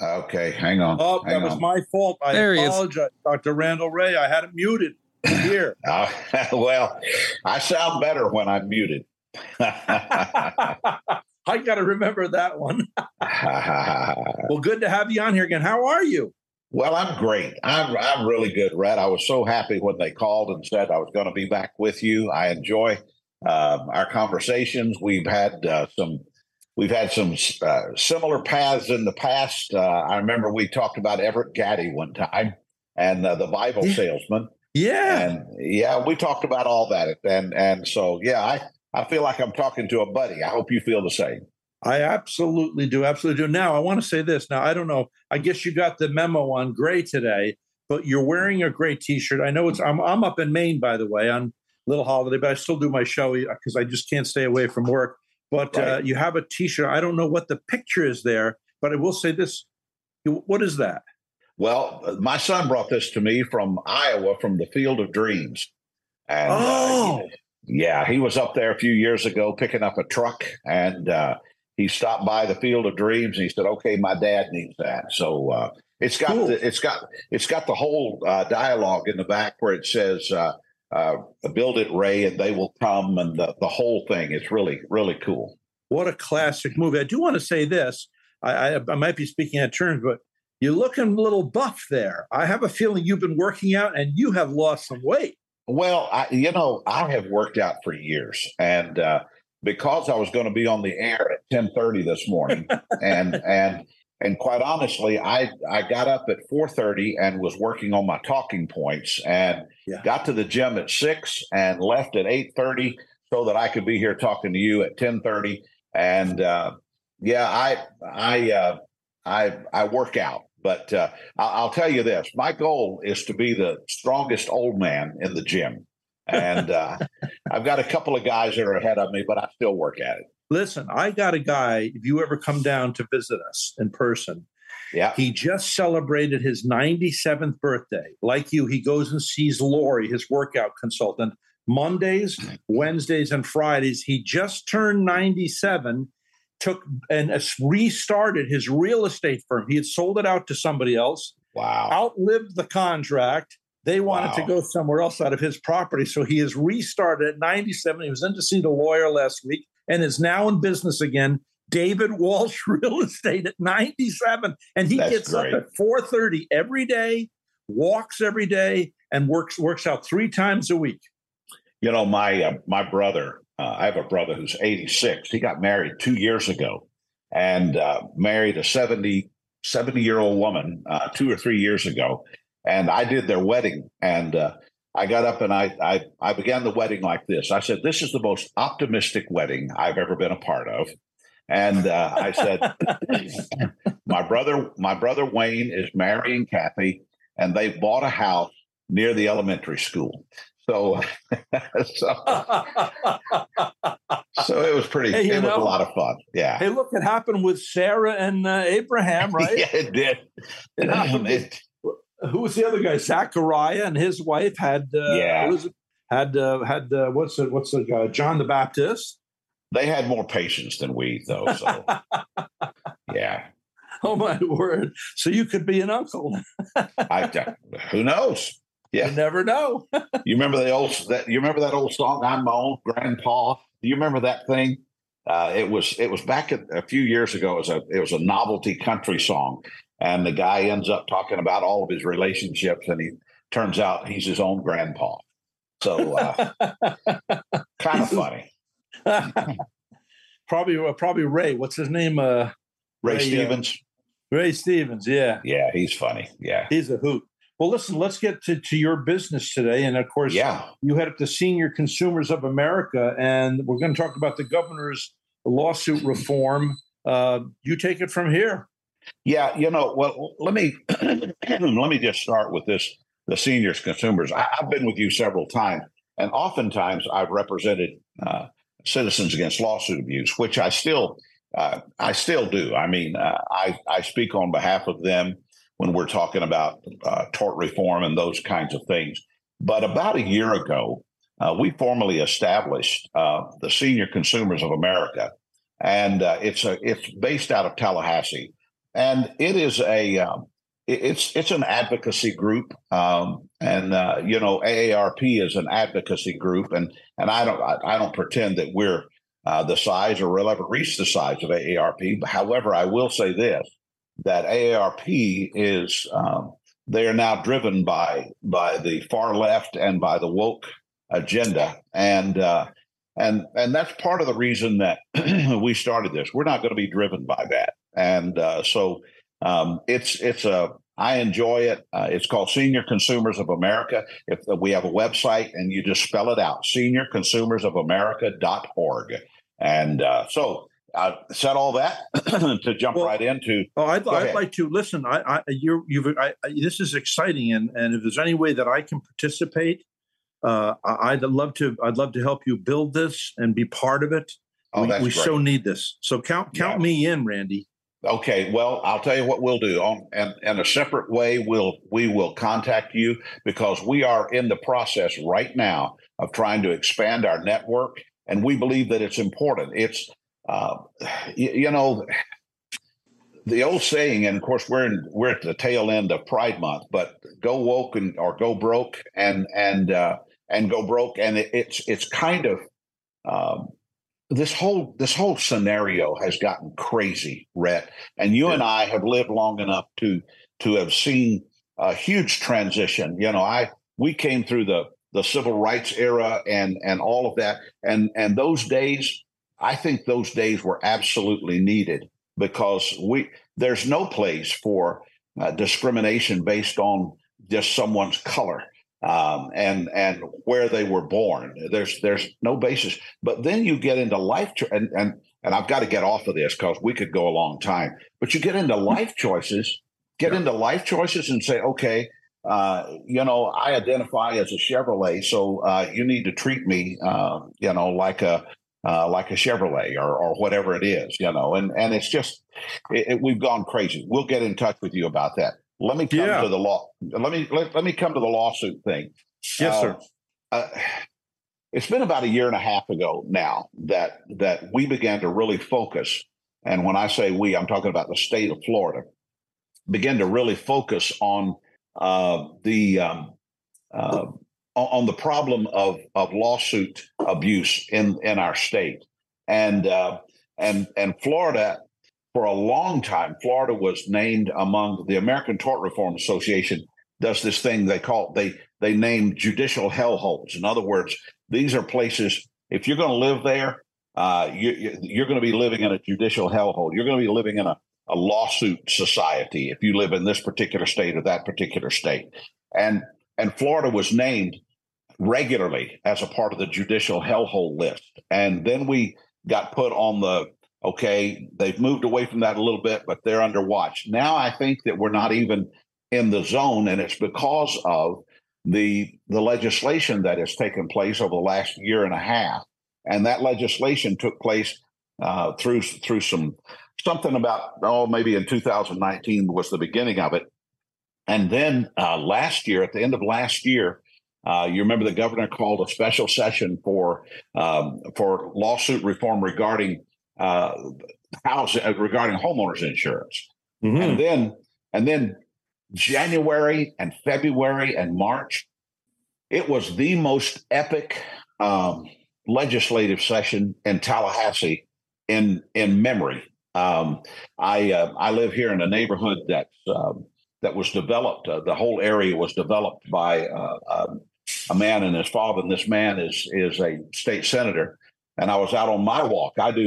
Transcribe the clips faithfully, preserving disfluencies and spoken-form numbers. Okay, hang on. Oh, hang that was on. My fault. I there apologize, Doctor Randel Ray. I had it muted here. uh, well, I sound better when I'm muted. I got to remember that one. Well, good to have you on here again. How are you? Well, I'm great. I'm I'm really good, Red. I was so happy when they called and said I was going to be back with you. I enjoy um, our conversations. We've had uh, some we've had some uh, similar paths in the past. Uh, I remember we talked about Everett Gaddy one time and uh, the Bible yeah. salesman. Yeah, and yeah, we talked about all that, and and so yeah, I. I feel like I'm talking to a buddy. I hope you feel the same. I absolutely do. Absolutely do. Now, I want to say this. Now, I don't know. I guess you got the memo on gray today, but you're wearing a gray T-shirt. I know it's I'm, I'm up in Maine, by the way, on little holiday, but I still do my show because I just can't stay away from work. But right. uh, you have a T-shirt. I don't know what the picture is there, but I will say this. What is that? Well, my son brought this to me from Iowa, from the Field of Dreams. And, oh. Uh, you know, yeah, he was up there a few years ago picking up a truck, and uh, he stopped by the Field of Dreams, and he said, "Okay, my dad needs that." So uh, it's got cool. the, it's got it's got the whole uh, dialogue in the back where it says, uh, uh, "Build it, Ray, and they will come," and the, the whole thing. It's really really cool. What a classic movie! I do want to say this. I, I, I might be speaking out of turn, but you're looking a little buff there. I have a feeling you've been working out, and you have lost some weight. Well, I, you know, I have worked out for years, and uh, because I was going to be on the air at ten thirty this morning, and and and quite honestly, I, I got up at four thirty and was working on my talking points, and yeah. got to the gym at six and left at eight thirty so that I could be here talking to you at ten thirty. And uh, yeah, I I uh, I I work out. But uh, I'll tell you this, my goal is to be the strongest old man in the gym. And uh, I've got a couple of guys that are ahead of me, but I still work at it. Listen, I got a guy, if you ever come down to visit us in person, yeah, he just celebrated his ninety-seventh birthday. Like you, he goes and sees Lori, his workout consultant, Mondays, Wednesdays, and Fridays. He just turned ninety-seven. Took and restarted his real estate firm. He had sold it out to somebody else. Wow. Outlived the contract. They wanted wow. to go somewhere else out of his property. So he has restarted at ninety-seven. He was in to see the lawyer last week and is now in business again. David Walsh Real Estate at ninety-seven. And he That's gets great. Up at four thirty every day, walks every day, and works works out three times a week. You know, my uh, my brother... Uh, I have a brother who's eighty-six. He got married two years ago and uh, married a seventy, seventy-year-old woman uh, two or three years ago. And I did their wedding. And uh, I got up and I, I I began the wedding like this. I said, "This is the most optimistic wedding I've ever been a part of." And uh, I said, my brother, my brother Wayne is marrying Kathy, and they bought a house near the elementary school. So, so, so it was pretty, hey, it know, was a lot of fun. Yeah. Hey, look, it happened with Sarah and uh, Abraham, right? Yeah, it did. It happened. It, who was the other guy? Zachariah and his wife had, uh, yeah. Elizabeth, had, uh, had uh, what's the, what's the guy? John the Baptist. They had more patience than we, though. So, yeah. Oh, my word. So you could be an uncle. I, who knows? Yeah. You never know. You remember the old that you remember that old song, "I'm My Own Grandpa"? Do you remember that thing? Uh, it was it was back a, a few years ago. It was a it was a novelty country song, and the guy ends up talking about all of his relationships, and he turns out he's his own grandpa. So uh, kind of funny. probably uh, probably Ray. What's his name? Uh, Ray, Ray Stevens. Uh, Ray Stevens. Yeah. Yeah, he's funny. Yeah, he's a hoot. Well, listen, let's get to, to your business today. And of course, yeah. you head up to Senior Consumers of America, and we're going to talk about the governor's lawsuit reform. Uh, you take it from here. Yeah, you know, well, let me let me just start with this, the seniors consumers. I, I've been with you several times, and oftentimes I've represented uh, Citizens Against Lawsuit Abuse, which I still uh, I still do. I mean, uh, I, I speak on behalf of them when we're talking about uh, tort reform and those kinds of things. But about a year ago, uh, we formally established uh, the Senior Consumers of America, and uh, it's a, it's based out of Tallahassee, and it is a um, it, it's it's an advocacy group, um, and uh, you know A A R P is an advocacy group, and and I don't I, I don't pretend that we're uh, the size or will ever reach the size of A A R P. However, I will say this, that A A R P is um, they are now driven by by the far left and by the woke agenda, and uh, and and that's part of the reason that we started this. We're not going to be driven by that, and uh, so um, it's it's a I enjoy it. Uh, it's called Senior Consumers of America. If uh, we have a website, and you just spell it out, senior consumers of america dot org, and uh, so. I said all that to jump well, right into. Oh, I'd, I'd like to listen. I, I you, you've. I, I, this is exciting, and, and if there's any way that I can participate, uh, I, I'd love to. I'd love to help you build this and be part of it. Oh, we that's we great. so need this. So count count yeah. me in, Randy. Okay. Well, I'll tell you what we'll do. On and in a separate way, we'll we will contact you, because we are in the process right now of trying to expand our network, and we believe that it's important. It's Uh, you, you know, the old saying, and of course we're in, we're at the tail end of Pride Month, but go woke and or go broke, and and uh, and go broke, and it, it's it's kind of um, this whole this whole scenario has gotten crazy, Rhett. And you yeah. and I have lived long enough to to have seen a huge transition. You know, I we came through the the civil rights era and and all of that, and and those days. I think those days were absolutely needed, because we there's no place for uh, discrimination based on just someone's color um, and and where they were born. There's there's no basis. But then you get into life cho- and, and and I've got to get off of this because we could go a long time. But you get into life choices, get yeah. into life choices and say, okay, uh, you know, I identify as a Chevrolet, so uh, you need to treat me, uh, you know, like a. Uh, like a Chevrolet or, or whatever it is, you know, and, and it's just it, it, we've gone crazy. We'll get in touch with you about that. Let me come yeah. to the law. Let me let, let me come to the lawsuit thing. Yes, uh, sir. Uh, it's been about a year and a half ago now that that we began to really focus. And when I say we, I'm talking about the state of Florida. Began to really focus on uh, the um, uh, on the problem of, of lawsuit abuse in, in our state. And uh, and and Florida, for a long time, Florida was named among the American Tort Reform Association does this thing they call, they they name judicial hellholes. In other words, these are places, if you're going to live there, uh, you, you're going to be living in a judicial hellhole. You're going to be living in a, a lawsuit society if you live in this particular state or that particular state. And and Florida was named regularly as a part of the judicial hellhole list. And then we got put on the, okay, they've moved away from that a little bit, but they're under watch. Now I think that we're not even in the zone, and it's because of the the legislation that has taken place over the last year and a half. And that legislation took place uh, through through some something about, oh, maybe in two thousand nineteen was the beginning of it. And then uh, last year, at the end of last year, Uh, you remember the governor called a special session for um, for lawsuit reform regarding uh, housing, regarding homeowners insurance, mm-hmm. and then and then January and February and March, it was the most epic um, legislative session in Tallahassee in in memory. Um, I uh, I live here in a neighborhood that's um, that was developed. Uh, the whole area was developed by. Uh, um, a man and his father, and this man is is a state senator. And I was out on my walk. I do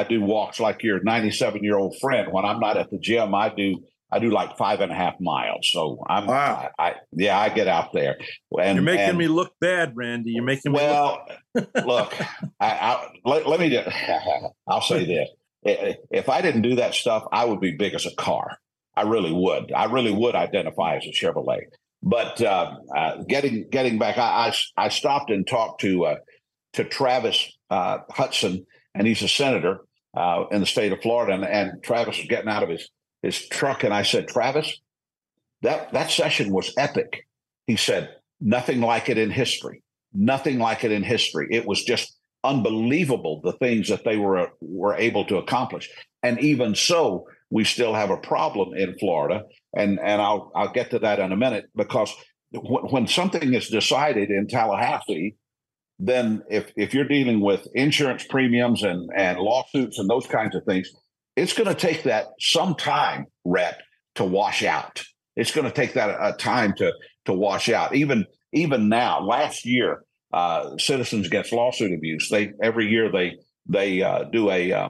I do walks like your ninety-seven-year-old friend. When I'm not at the gym, I do I do like five and a half miles. So I'm wow. I, I yeah, I get out there. And you're making and, me look bad, Randy. You're making me well, look bad. look, I, I let, let me do, I'll say this. If I didn't do that stuff, I would be big as a car. I really would. I really would identify as a Chevrolet. But uh, uh, getting getting back, I, I I stopped and talked to uh, to Travis uh, Hutson, and he's a senator uh, in the state of Florida. And, and Travis was getting out of his his truck, and I said, Travis, that that session was epic. He said, nothing like it in history. nothing like it in history. It was just unbelievable, the things that they were were able to accomplish. And even so, we still have a problem in Florida. And, and I'll, I'll get to that in a minute, because w- when something is decided in Tallahassee, then if, if you're dealing with insurance premiums and, and lawsuits and those kinds of things, it's going to take that some time, Rhett, to wash out. It's going to take that a, a time to to wash out. Even even now, last year, uh, Citizens Against Lawsuit Abuse, they every year they they uh, do a uh,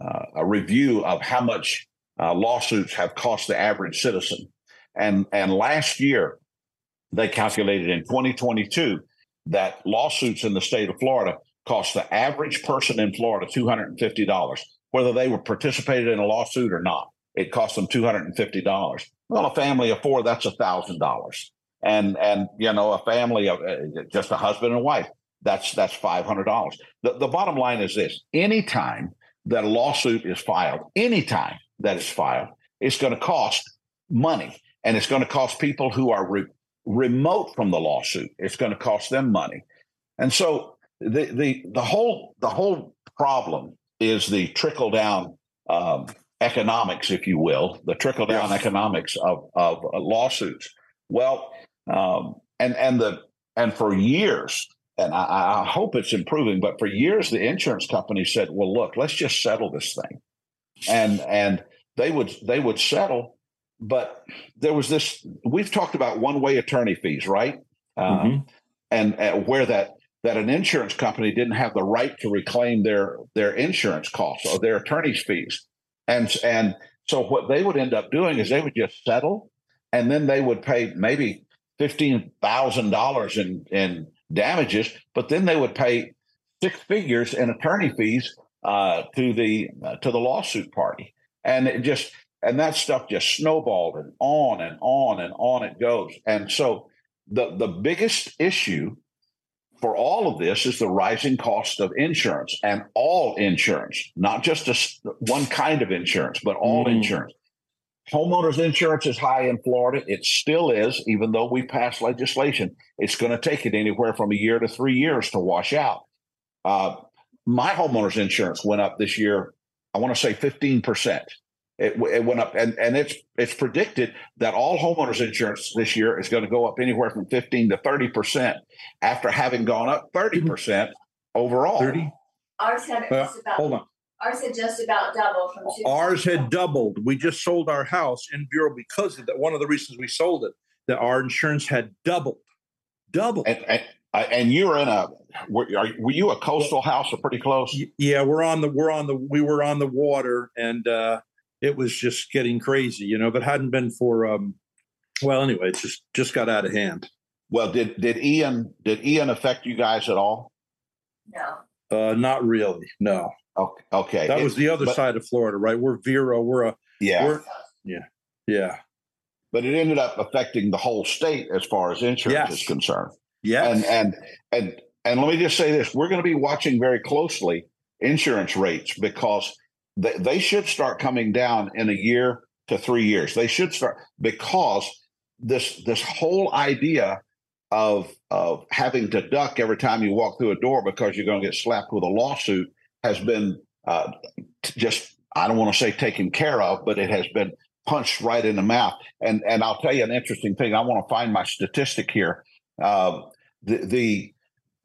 uh, a review of how much uh, lawsuits have cost the average citizen. And and last year, they calculated in twenty twenty-two that lawsuits in the state of Florida cost the average person in Florida two hundred fifty dollars, whether they were participated in a lawsuit or not. It cost them two hundred fifty dollars. Well, a family of four, that's one thousand dollars. And, and you know, a family of uh, just a husband and wife, that's that's five hundred dollars. The, the bottom line is this. Anytime that a lawsuit is filed, anytime that it's filed, it's going to cost money. And it's going to cost people who are re- remote from the lawsuit. It's going to cost them money. And so the the the whole the whole problem is the trickle down um, economics, if you will, the trickle down yes. economics of of uh, lawsuits. Well, um, and and the and for years, and I, I hope it's improving, but for years the insurance company said, "Well, look, let's just settle this thing," and and they would they would settle. But there was this, we've talked about one-way attorney fees, right? Mm-hmm. Um, and uh, where that that an insurance company didn't have the right to reclaim their their insurance costs or their attorney's fees. And and so what they would end up doing is they would just settle, and then they would pay maybe fifteen thousand dollars in, in damages, but then they would pay six figures in attorney fees uh, to the uh, to the lawsuit party. And it just... And that stuff just snowballed, and on and on and on it goes. And so the, the biggest issue for all of this is the rising cost of insurance, and all insurance, not just a, one kind of insurance, but all mm. insurance. Homeowners insurance is high in Florida. It still is, even though we passed legislation. It's going to take it anywhere from a year to three years to wash out. Uh, my homeowners insurance went up this year, I want to say fifteen percent. It, it went up, and, and it's it's predicted that all homeowners insurance this year is going to go up anywhere from fifteen to thirty percent after having gone up thirty percent overall. thirty Ours had uh, just about, hold on. Ours had just about doubled from two Ours had doubled. We just sold our house in Bureau because of that. One of the reasons we sold it, that our insurance had doubled, doubled. And, and, and you're in a were, are, were you a coastal house or pretty close? Yeah, we're on the we're on the we were on the water, and uh, it was just getting crazy, you know, if it hadn't been for, um, well, anyway, it just, just got out of hand. Well, did, did Ian, did Ian affect you guys at all? No. Uh, not really. No. Okay. okay. That it, was the other but, side of Florida, right? We're Vero. We're a, yeah. We're, yeah. Yeah. But it ended up affecting the whole state as far as insurance yes. is concerned. Yeah. And, and, and, and let me just say this, we're going to be watching very closely insurance rates, because They, they should start coming down in a year to three years. They should start, because this this whole idea of of having to duck every time you walk through a door because you're going to get slapped with a lawsuit has been uh, just, I don't want to say taken care of, but it has been punched right in the mouth. And and I'll tell you an interesting thing. I want to find my statistic here. Uh, the, the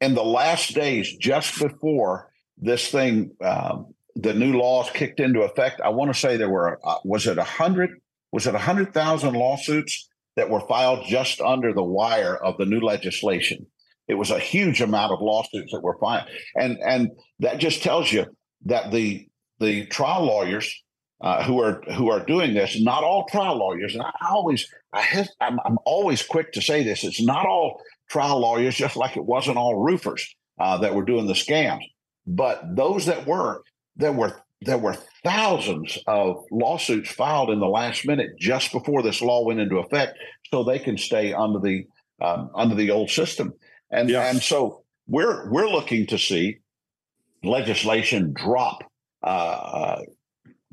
in the last days, just before this thing, um, the new laws kicked into effect, I want to say there were, uh, was it one hundred? Was it one hundred thousand lawsuits that were filed just under the wire of the new legislation? It was a huge amount of lawsuits that were filed. And and that just tells you that the the trial lawyers uh, who are who are doing this, not all trial lawyers, and I always, I have, I'm, I'm always quick to say this, it's not all trial lawyers, just like it wasn't all roofers uh, that were doing the scams. But those that were, There were there were thousands of lawsuits filed in the last minute just before this law went into effect, so they can stay under the um, under the old system. And yes. and so we're we're looking to see legislation drop uh,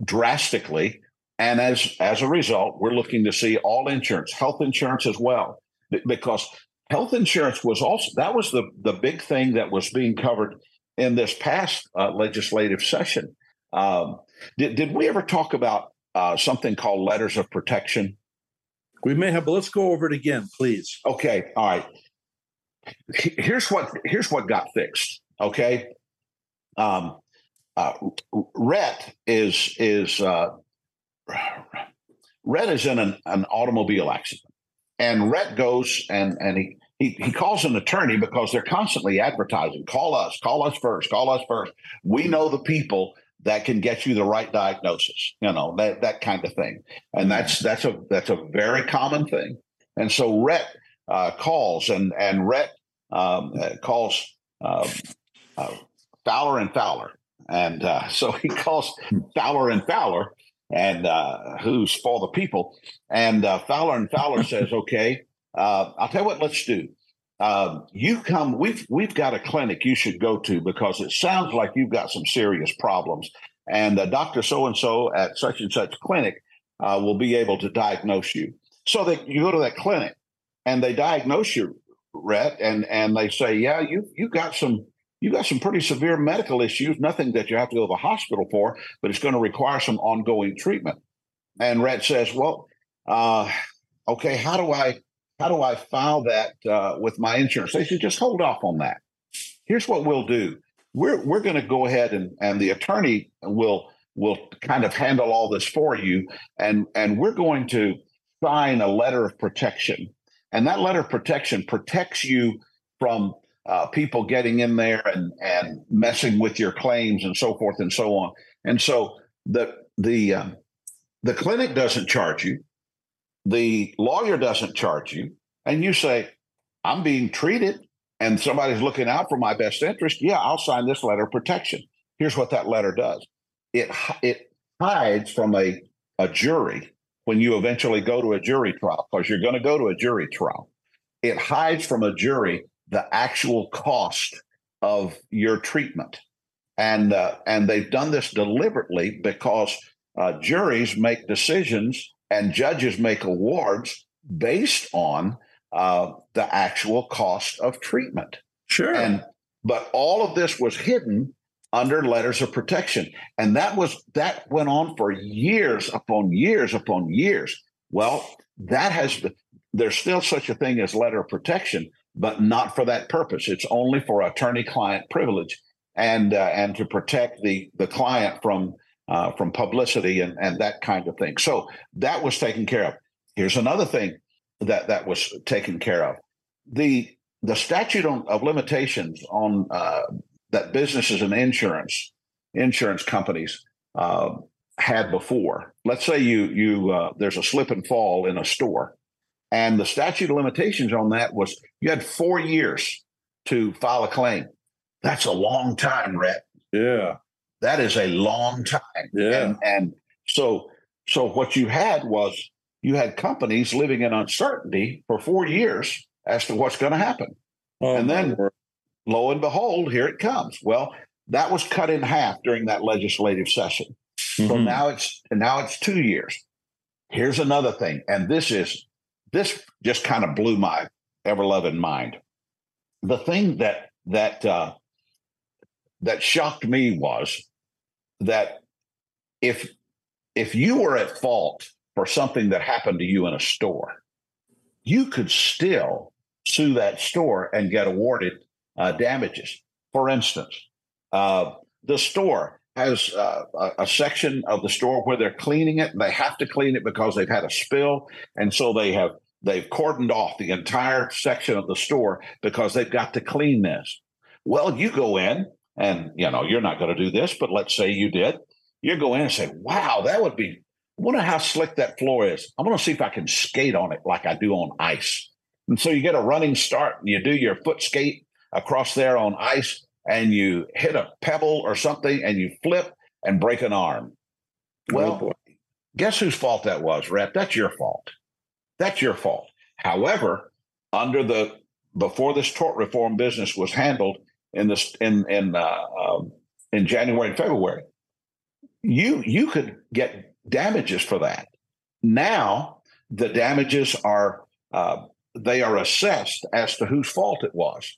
drastically, and as as a result, we're looking to see all insurance, health insurance as well, because health insurance was also, that was the, the big thing that was being covered in this past uh, legislative session. Um, did, did we ever talk about uh, something called letters of protection? We may have, but let's go over it again, please. Okay. All right. Here's what, here's what got fixed. Okay. Um, uh, Rhett is, is, uh, Rhett is in an, an automobile accident, and Rhett goes and, and he, he, he calls an attorney because they're constantly advertising, call us, call us first, call us first. We know the people that can get you the right diagnosis, you know, that, that kind of thing. And that's, that's a, that's a very common thing. And so Rhett uh, calls and, and Rhett um, calls uh, uh, Fowler and Fowler. And uh, so he calls Fowler and Fowler, and uh, who's for the people. And uh, Fowler and Fowler says, okay, uh, I'll tell you what, let's do. Uh, you come, we've, we've got a clinic you should go to because it sounds like you've got some serious problems. And uh, Doctor So-and-so at such and such clinic uh, will be able to diagnose you. So that you go to that clinic and they diagnose you, Rhett, and, and they say, yeah, you, you got some, you got some pretty severe medical issues, nothing that you have to go to the hospital for, but it's going to require some ongoing treatment. And Rhett says, well, uh, okay, how do I, How do I file that uh, with my insurance? They should just hold off on that. Here's what we'll do. We're we're going to go ahead and, and the attorney will will kind of handle all this for you. And, and we're going to sign a letter of protection. And that letter of protection protects you from uh, people getting in there and, and messing with your claims and so forth and so on. And so the the um, the clinic doesn't charge you. The lawyer doesn't charge you, and you say, I'm being treated and somebody's looking out for my best interest. Yeah, I'll sign this letter of protection. Here's what that letter does. It it hides from a, a jury when you eventually go to a jury trial, because you're going to go to a jury trial. It hides from a jury the actual cost of your treatment. And, uh, and they've done this deliberately because uh, juries make decisions and judges make awards based on uh, the actual cost of treatment. Sure. And but all of this was hidden under letters of protection, and that was that went on for years upon years upon years. Well, that has there's still such a thing as letter of protection, but not for that purpose. It's only for attorney-client privilege and uh, and to protect the the client from. Uh, from publicity and, and that kind of thing. So that was taken care of. Here's another thing that, that was taken care of. The the statute on, of limitations on uh, that businesses and insurance insurance companies uh, had before. Let's say you you uh, there's a slip and fall in a store, and the statute of limitations on that was you had four years to file a claim. That's a long time, Rhett. Yeah. That is a long time. Yeah. And, and so so what you had was you had companies living in uncertainty for four years as to what's going to happen. Oh, and then lo and behold, here it comes. Well, that was cut in half during that legislative session. Mm-hmm. So now it's now it's two years. Here's another thing. And this is this just kind of blew my ever loving mind. The thing that that uh, that shocked me was that if if you were at fault for something that happened to you in a store, you could still sue that store and get awarded uh, damages. For instance, uh, the store has uh, a, a section of the store where they're cleaning it. And they have to clean it because they've had a spill, and so they have they've cordoned off the entire section of the store because they've got to clean this. Well, you go in. And, you know, you're not going to do this, but let's say you did. You go in and say, wow, that would be, I wonder how slick that floor is. I'm going to see if I can skate on it like I do on ice. And so you get a running start and you do your foot skate across there on ice and you hit a pebble or something and you flip and break an arm. Well, oh boy, guess whose fault that was, Rhett? That's your fault. That's your fault. However, under the, before this tort reform business was handled, in this in in uh, um, in January and February, you you could get damages for that. Now the damages are uh, they are assessed as to whose fault it was.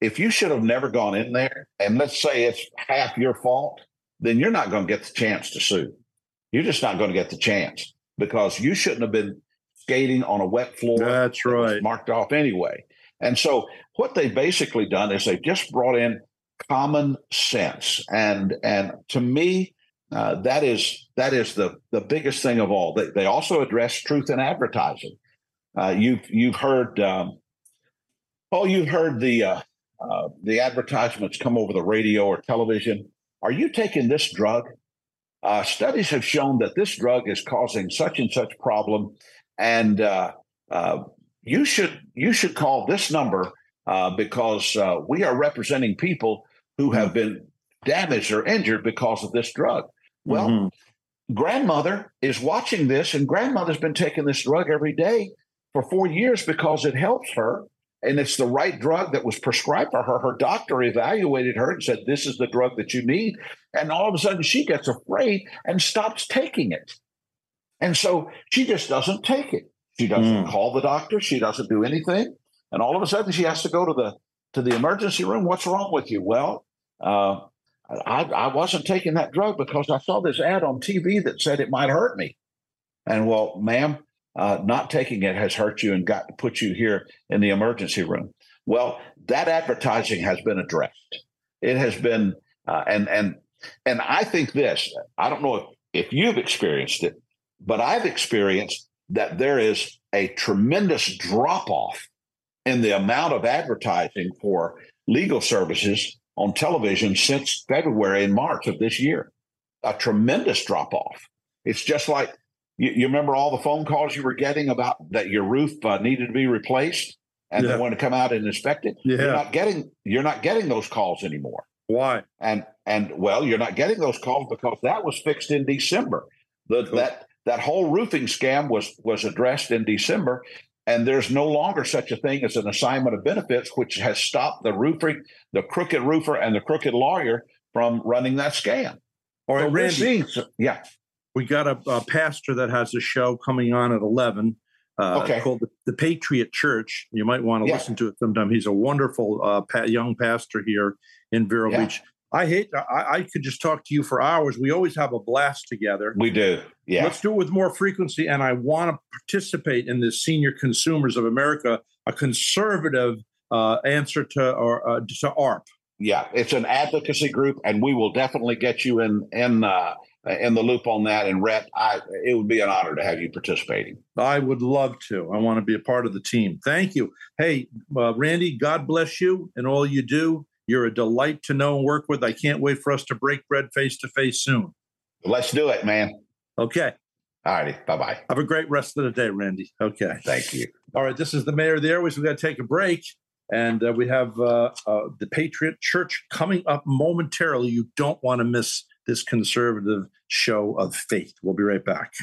If you should have never gone in there, and let's say it's half your fault, then you're not going to get the chance to sue. You're just not going to get the chance because you shouldn't have been skating on a wet floor. That's right. Marked off anyway. And so what they basically done is they just brought in common sense. And and to me, uh, that is that is the, the biggest thing of all. They, they also address truth in advertising. Uh, you've you've heard um, oh you've heard the uh, uh, the advertisements come over the radio or television. Are you taking this drug? Uh, studies have shown that this drug is causing such and such problem, and uh, uh, you should you should call this number uh, because uh, we are representing people who have been damaged or injured because of this drug. Well, mm-hmm. grandmother is watching this, and grandmother's been taking this drug every day for four years because it helps her, and it's the right drug that was prescribed for her. Her doctor evaluated her and said, this is the drug that you need. And all of a sudden she gets afraid and stops taking it. And so she just doesn't take it. She doesn't mm. call the doctor. She doesn't do anything. And all of a sudden she has to go to the to the emergency room. What's wrong with you? Well, uh, I, I wasn't taking that drug because I saw this ad on T V that said it might hurt me. And well, ma'am, Uh, not taking it has hurt you and got to put you here in the emergency room. Well, that advertising has been addressed. It has been, uh, and and and I think this. I don't know if, if you've experienced it, but I've experienced that there is a tremendous drop off in the amount of advertising for legal services on television since February and March of this year. A tremendous drop off. It's just like. You, you remember all the phone calls you were getting about that your roof uh, needed to be replaced, and yeah. they wanted to come out and inspect it. Yeah. You're not getting you're not getting those calls anymore. Why? And and well, you're not getting those calls because that was fixed in December. The, cool. That that whole roofing scam was was addressed in December, and there's no longer such a thing as an assignment of benefits, which has stopped the roofing, the crooked roofer, and the crooked lawyer from running that scam. All right, so Randy. Seeing, so, yeah. We got a, a pastor that has a show coming on at eleven uh, okay. called the, the Patriot Church. You might want to yeah. listen to it sometime. He's a wonderful uh, pa- young pastor here in Vero yeah. Beach. I hate – I could just talk to you for hours. We always have a blast together. We do, yeah. Let's do it with more frequency, and I want to participate in this Senior Consumers of America, a conservative uh, answer to, or, uh, to A A R P. Yeah, it's an advocacy group, and we will definitely get you in in uh, in the loop on that. And Rhett, I, it would be an honor to have you participating. I would love to. I want to be a part of the team. Thank you. Hey, uh, Randy, God bless you and all you do. You're a delight to know and work with. I can't wait for us to break bread face to face soon. Let's do it, man. Okay. All righty. Bye-bye. Have a great rest of the day, Randy. Okay. Thank you. All right. This is the Mayor of the Airways. We've got to take a break. And uh, we have uh, uh, the Patriot Church coming up momentarily. You don't want to miss this conservative show of faith. We'll be right back.